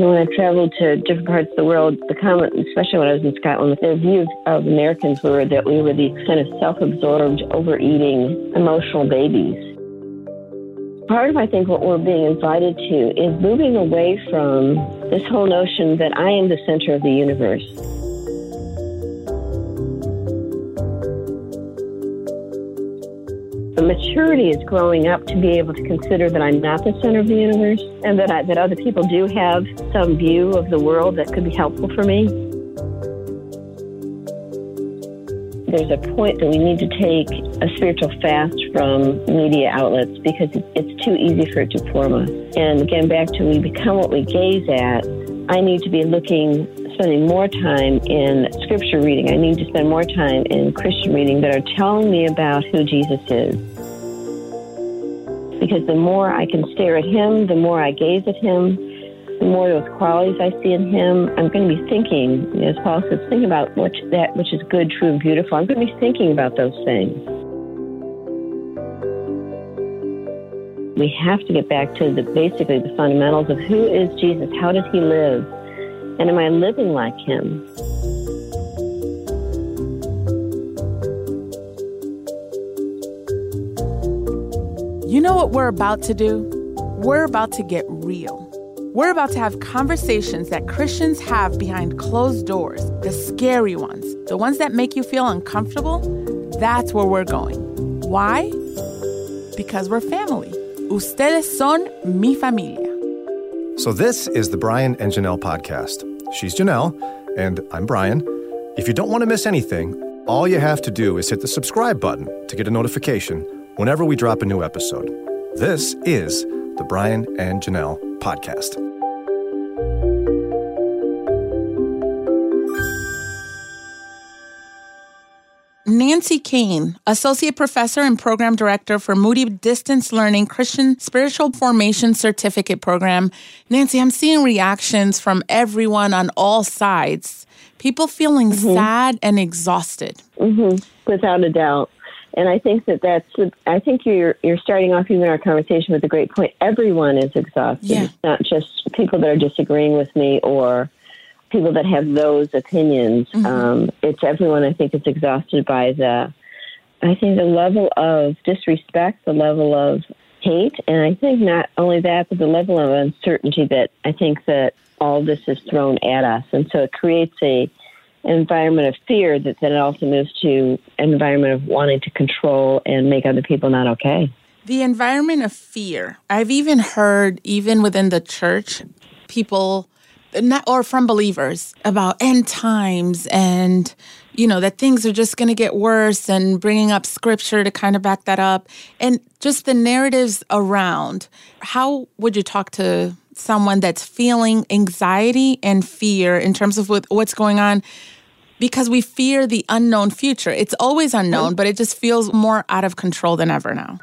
when I traveled to different parts of the world, the comment, especially when I was in Scotland, the views of Americans were that we were these kind of self-absorbed, overeating, emotional babies. Part of, I think, what we're being invited to is moving away from this whole notion that I am the center of the universe. The maturity is growing up to be able to consider that I'm not the center of the universe and that other people do have some view of the world that could be helpful for me. There's a point that we need to take a spiritual fast from media outlets because it's too easy for it to form us. And again, back to we become what we gaze at, I need to be spending more time in scripture reading. I need to spend more time in Christian reading that are telling me about who Jesus is. Because the more I can stare at him, the more I gaze at him, the more those qualities I see in him, I'm going to be thinking, as Paul says, think about that which is good, true, and beautiful. I'm going to be thinking about those things. We have to get back to the fundamentals of who is Jesus, how does he live, and am I living like him? You know what we're about to do? We're about to get real. We're about to have conversations that Christians have behind closed doors, the scary ones, the ones that make you feel uncomfortable. That's where we're going. Why? Because we're family. Ustedes son mi familia. So this is the Brian and Janelle podcast. She's Janelle, and I'm Brian. If you don't want to miss anything, all you have to do is hit the subscribe button to get a notification whenever we drop a new episode. This is the Brian and Janelle podcast. Nancy Kane, Associate Professor and Program Director for Moody Distance Learning Christian Spiritual Formation Certificate Program. Nancy, I'm seeing reactions from everyone on all sides. People feeling sad and exhausted. Without a doubt. And I think I think you're starting off even our conversation with a great point. Everyone is exhausted. Yeah. It's not just people that are disagreeing with me or people that have those opinions. It's everyone, I think, is exhausted by the level of disrespect, the level of hate. And I think not only that, but the level of uncertainty that I think that all this is thrown at us. And so it creates an environment of fear that then it also moves to an environment of wanting to control and make other people not okay. The environment of fear. I've even heard, even within the church, people... or from believers about end times and, that things are just going to get worse and bringing up scripture to kind of back that up and just the narratives around. How would you talk to someone that's feeling anxiety and fear in terms of what's going on? Because we fear the unknown future. It's always unknown, but it just feels more out of control than ever now.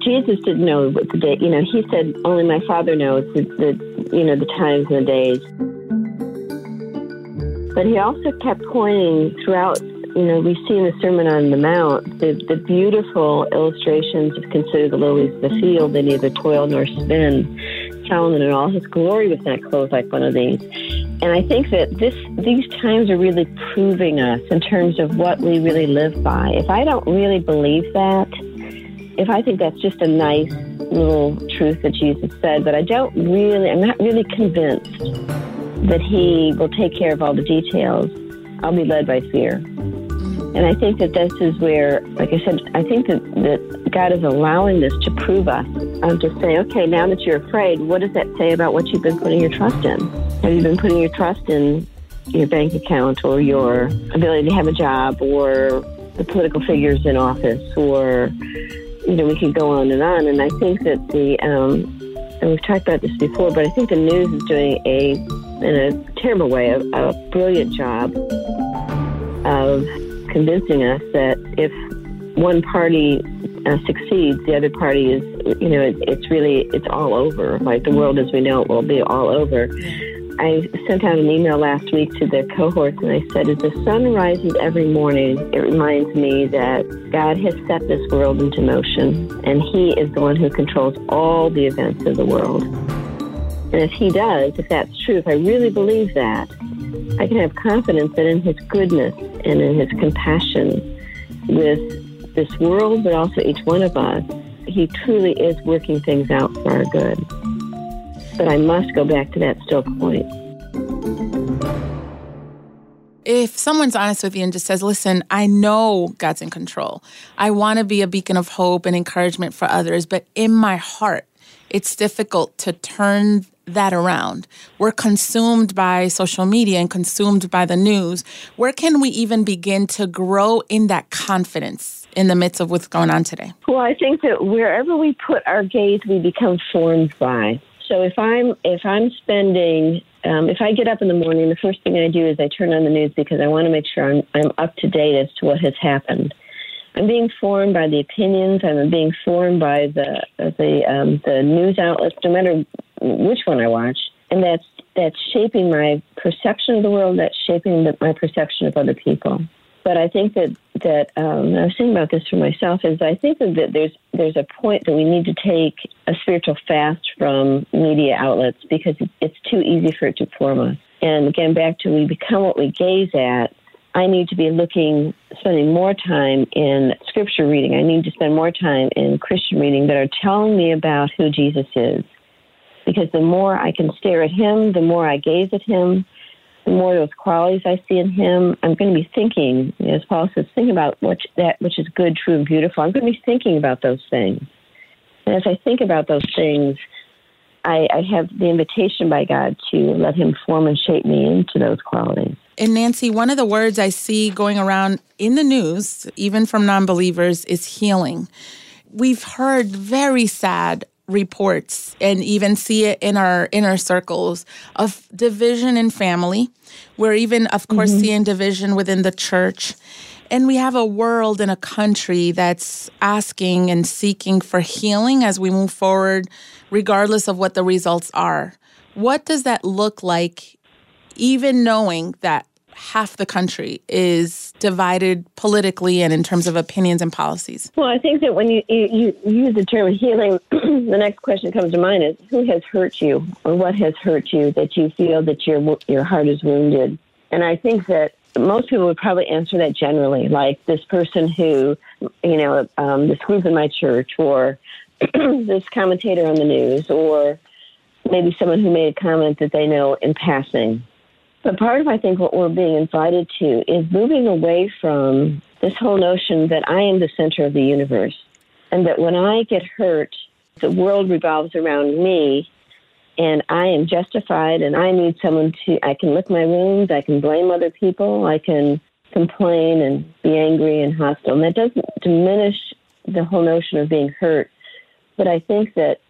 Jesus didn't know what the day, he said, only my Father knows the times and the days. But he also kept pointing throughout, we see in the Sermon on the Mount, the beautiful illustrations of consider the lilies of the field, they neither toil nor spin. Solomon in all his glory was not clothed like one of these. And I think that these times are really proving us in terms of what we really live by. If I don't really believe that, if I think that's just a nice little truth that Jesus said, but I'm not really convinced that he will take care of all the details, I'll be led by fear. And I think that this is where, like I said, I think that God is allowing this to prove us. I'm just saying, okay, now that you're afraid, what does that say about what you've been putting your trust in? Have you been putting your trust in your bank account or your ability to have a job or the political figures in office or... we could go on. And I think that and we've talked about this before, but I think the news is doing in a terrible way, a brilliant job of convincing us that if one party succeeds, the other party is, it's all over. Like the world as we know it will be all over. I sent out an email last week to the cohorts, and I said, as the sun rises every morning, it reminds me that God has set this world into motion, and He is the one who controls all the events of the world. And if He does, if that's true, if I really believe that, I can have confidence that in His goodness and in His compassion with this world, but also each one of us, He truly is working things out for our good. But I must go back to that still point. If someone's honest with you and just says, listen, I know God's in control. I want to be a beacon of hope and encouragement for others, but in my heart, it's difficult to turn that around. We're consumed by social media and consumed by the news. Where can we even begin to grow in that confidence in the midst of what's going on today? Well, I think that wherever we put our gaze, we become formed by. So if I'm spending, if I get up in the morning, the first thing I do is I turn on the news because I want to make sure I'm up to date as to what has happened. I'm being formed by the opinions. I'm being formed by the news outlets, no matter which one I watch, and that's shaping my perception of the world. That's shaping my perception of other people. But I think that I was thinking about this for myself. Is I think that there's a point that we need to take a spiritual fast from media outlets because it's too easy for it to form us. And again, back to we become what we gaze at. I need to be spending more time in scripture reading. I need to spend more time in Christian reading that are telling me about who Jesus is. Because the more I can stare at Him, the more I gaze at Him, the more those qualities I see in Him, I'm going to be thinking, as Paul says, think about which is good, true, and beautiful. I'm going to be thinking about those things. And as I think about those things, I have the invitation by God to let Him form and shape me into those qualities. And Nancy, one of the words I see going around in the news, even from non-believers, is healing. We've heard very sad reports and even see it in our inner circles of division in family. We're even, of course, seeing division within the church. And we have a world and a country that's asking and seeking for healing as we move forward, regardless of what the results are. What does that look like, even knowing that half the country is divided politically and in terms of opinions and policies? Well, I think that when you use the term healing, the next question that comes to mind is, who has hurt you or what has hurt you that you feel that your heart is wounded? And I think that most people would probably answer that generally, like this person who, this group in my church, or this commentator on the news, or maybe someone who made a comment that they know in passing. But part of, I think, what we're being invited to is moving away from this whole notion that I am the center of the universe, and that when I get hurt, the world revolves around me, and I am justified, and I need someone I can lick my wounds, I can blame other people, I can complain and be angry and hostile. And that doesn't diminish the whole notion of being hurt. But I think that,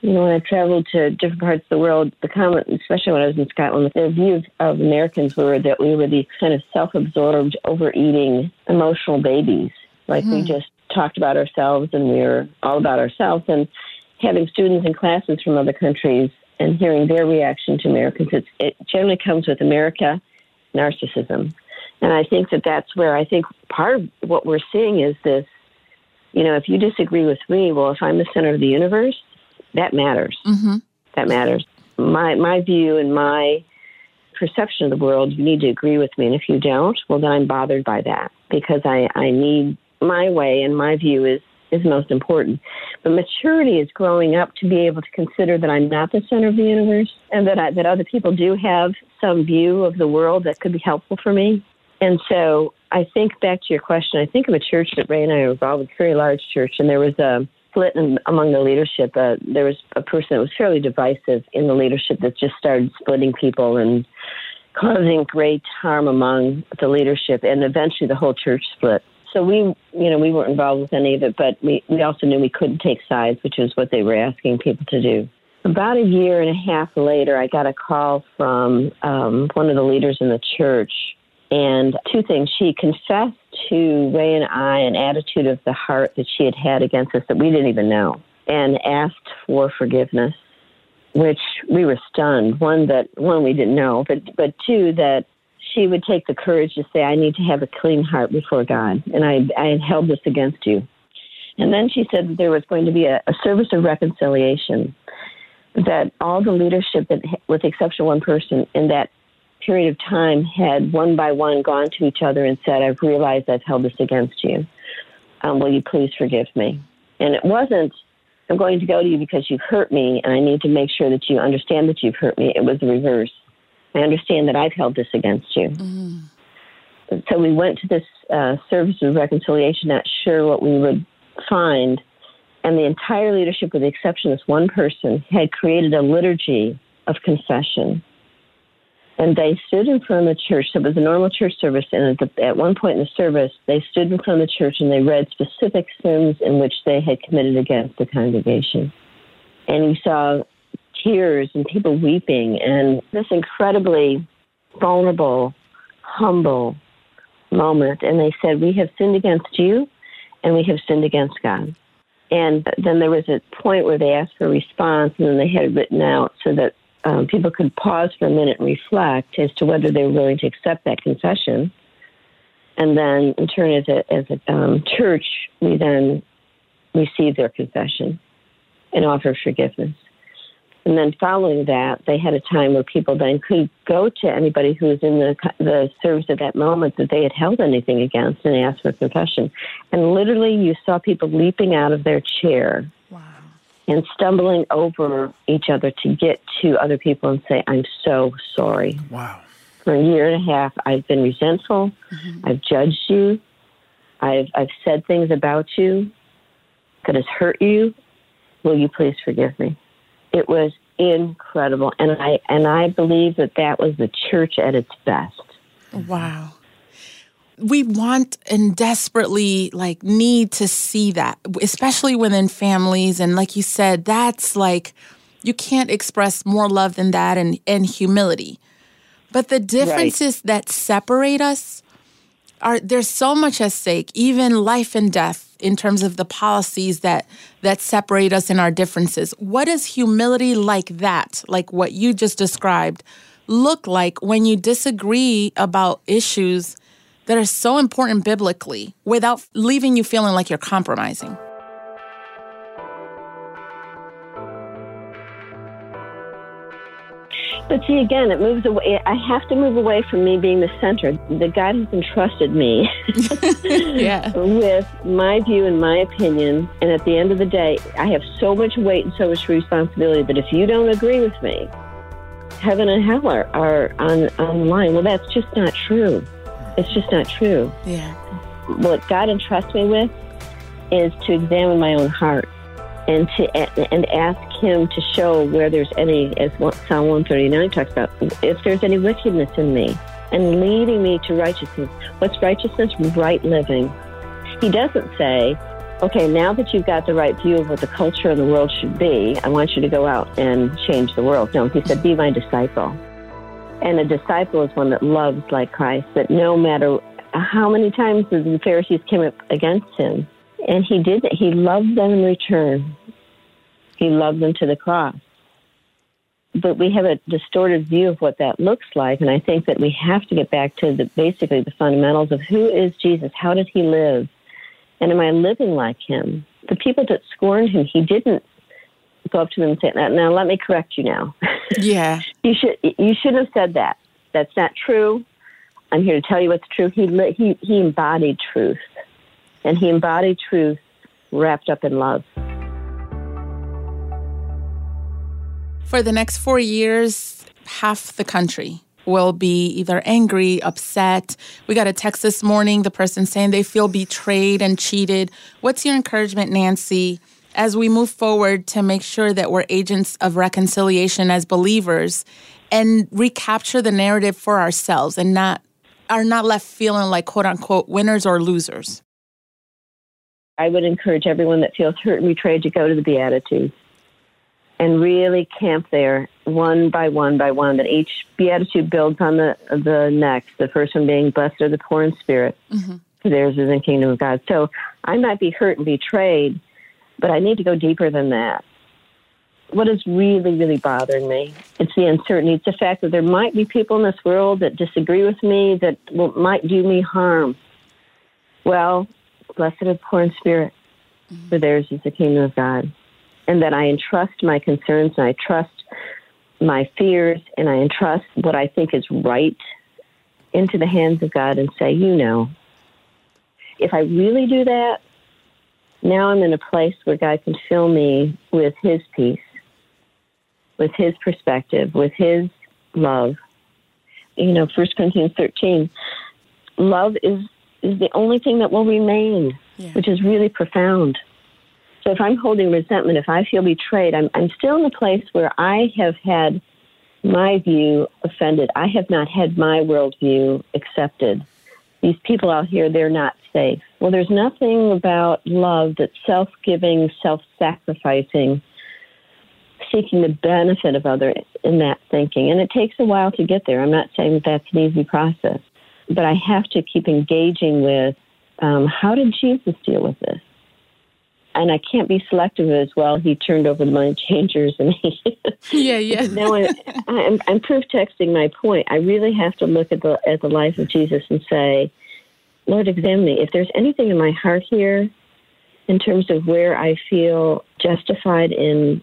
when I traveled to different parts of the world, the comment, especially when I was in Scotland, the view of Americans were that we were the kind of self-absorbed, overeating, emotional babies. Like we just talked about ourselves and we were all about ourselves. And having students in classes from other countries and hearing their reaction to Americans, it generally comes with America narcissism. And I think that that's where I think part of what we're seeing is this, if you disagree with me, well, if I'm the center of the universe, that matters. Mm-hmm. That matters. My view and my perception of the world, you need to agree with me. And if you don't, well, then I'm bothered by that because I need my way and my view is most important. But maturity is growing up to be able to consider that I'm not the center of the universe and that other people do have some view of the world that could be helpful for me. And so I think back to your question, I think of a church that Ray and I were involved with, a very large church, and there was a split among the leadership. There was a person that was fairly divisive in the leadership that just started splitting people and causing great harm among the leadership, and eventually the whole church split. So we weren't involved with any of it, but we also knew we couldn't take sides, which is what they were asking people to do. About a year and a half later, I got a call from one of the leaders in the church, and two things. She confessed to Ray and I an attitude of the heart that she had against us that we didn't even know, and asked for forgiveness. which we were stunned. One, we didn't know, but two, that she would take the courage to say, I need to have a clean heart before God, and I held this against you. And then she said that there was going to be a service of reconciliation, that all the leadership, with the exception of one person, in that period of time had one by one gone to each other and said, I've realized I've held this against you. Will you please forgive me? And it wasn't, I'm going to go to you because you've hurt me, and I need to make sure that you understand that you've hurt me. It was the reverse. I understand that I've held this against you. Mm-hmm. So we went to this service of reconciliation, not sure what we would find. And the entire leadership, with the exception of this one person, had created a liturgy of confession. And they stood in front of the church. So it was a normal church service. And at one point in the service, they stood in front of the church and they read specific sins in which they had committed against the congregation. And we saw tears and people weeping, and this incredibly vulnerable, humble moment. And they said, we have sinned against you and we have sinned against God. And then there was a point where they asked for a response, and then they had it written out so that people could pause for a minute and reflect as to whether they were willing to accept that confession. And then, in turn, as a church, we then received their confession and offered forgiveness. And then following that, they had a time where people then could go to anybody who was in the service at that moment that they had held anything against and ask for confession. And literally you saw people leaping out of their chair. Wow. And stumbling over each other to get to other people and say, I'm so sorry. Wow. For a year and a half, I've been resentful. Mm-hmm. I've judged you. I've said things about you that has hurt you. Will you please forgive me? It was incredible, and I believe that was the church at its best. Wow. We want and desperately need to see that, especially within families. And like you said, that's you can't express more love than that, and humility. But the differences that separate us are, there's so much at stake, even life and death, in terms of the policies that separate us in our differences. What does humility like that, like what you just described, look like when you disagree about issues that are so important biblically without leaving you feeling like you're compromising? But see, again, it moves away. I have to move away from me being the center. That God has entrusted me with my view and my opinion. And at the end of the day, I have so much weight and so much responsibility that if you don't agree with me, heaven and hell are on the line. Well, that's just not true. It's just not true. Yeah. What God entrusts me with is to examine my own heart. And to ask him to show where there's any, as Psalm 139 talks about, if there's any wickedness in me, and leading me to righteousness. What's righteousness? Right living. He doesn't say, okay, now that you've got the right view of what the culture of the world should be, I want you to go out and change the world. No, he said, be my disciple. And a disciple is one that loves like Christ, that no matter how many times the Pharisees came up against him, and he did it. He loved them in return. He loved them to the cross. But we have a distorted view of what that looks like, and I think that we have to get back to basically the fundamentals of who is Jesus, how did he live, and am I living like him? The people that scorned him, he didn't go up to them and say, now let me correct you now. Yeah. You shouldn't have said that. That's not true. I'm here to tell you what's true. He embodied truth. And he embodied truth wrapped up in love. For the next 4 years, half the country will be either angry, upset. We got a text this morning, the person saying they feel betrayed and cheated. What's your encouragement, Nancy, as we move forward to make sure that we're agents of reconciliation as believers and recapture the narrative for ourselves and are not left feeling like, quote unquote, winners or losers? I would encourage everyone that feels hurt and betrayed to go to the Beatitudes and really camp there one by one by one, that each Beatitude builds on the next, the first one being blessed are the poor in spirit, mm-hmm. for theirs is the kingdom of God. So I might be hurt and betrayed, but I need to go deeper than that. what is really, really bothering me. It's the uncertainty. It's the fact that there might be people in this world that disagree with me, that might do me harm. Well, blessed are the poor in spirit, for theirs is the kingdom of God. And that I entrust my concerns, and I trust my fears, and I entrust what I think is right into the hands of God and say, you know, if I really do that, now I'm in a place where God can fill me with his peace, with his perspective, with his love. You know, 1 Corinthians 13, love is the only thing that will remain, which is really profound. So if I'm holding resentment, if I feel betrayed, I'm still in a place where I have had my view offended. I have not had my worldview accepted. These people out here, they're not safe. Well, there's nothing about love that's self-giving, self-sacrificing, seeking the benefit of others in that thinking. And it takes a while to get there. I'm not saying that that's an easy process. But I have to keep engaging with how did Jesus deal with this? And I can't be selective as well. He turned over the money changers, and now I'm proof texting my point. I really have to look at the life of Jesus and say, Lord, examine me. If there's anything in my heart here, in terms of where I feel justified in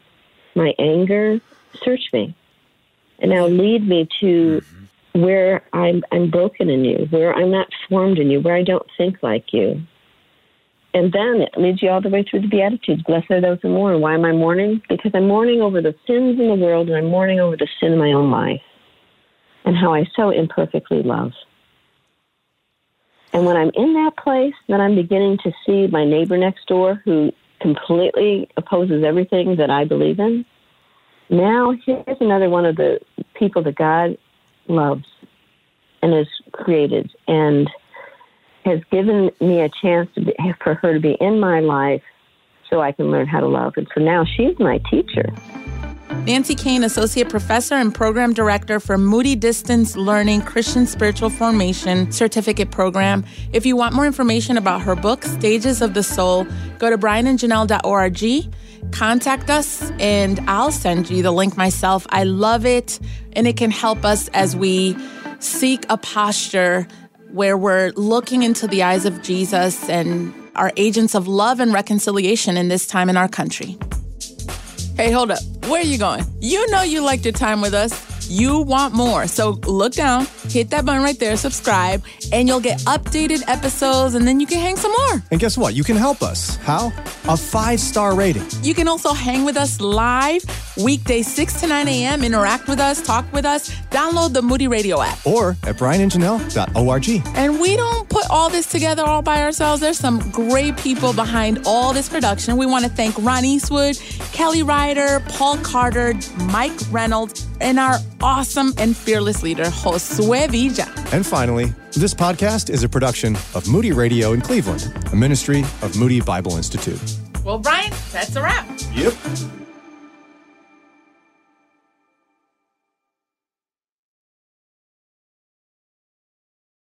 my anger, search me, and now lead me to where I'm broken in you, where I'm not formed in you, where I don't think like you. And then it leads you all the way through the Beatitudes. Blessed are those who mourn. Why am I mourning? Because I'm mourning over the sins in the world, and I'm mourning over the sin in my own life and how I so imperfectly love. And when I'm in that place, then I'm beginning to see my neighbor next door who completely opposes everything that I believe in. Now here's another one of the people that God loves and has created and has given me a chance for her to be in my life so I can learn how to love. And so now she's my teacher. Nancy Kane, Associate Professor and Program Director for Moody Distance Learning Christian Spiritual Formation Certificate Program. If you want more information about her book, Stages of the Soul, go to brianandjanelle.org, contact us, and I'll send you the link myself. I love it, and it can help us as we seek a posture where we're looking into the eyes of Jesus and are agents of love and reconciliation in this time in our country. Hey, hold up. Where are you going? You know you liked your time with us. You want more. So look down, hit that button right there, subscribe, and you'll get updated episodes, and then you can hang some more. And guess what? You can help us. How? A 5-star rating. You can also hang with us live weekdays 6 to 9 a.m. Interact with us, talk with us, download the Moody Radio app. Or at brianandjanelle.org. And we don't put all this together all by ourselves. There's some great people behind all this production. We want to thank Ron Eastwood, Kelly Ryder, Paul Carter, Mike Reynolds, and our awesome and fearless leader, Josue Villa. And finally, this podcast is a production of Moody Radio in Cleveland, a ministry of Moody Bible Institute. Well, Brian, that's a wrap. Yep.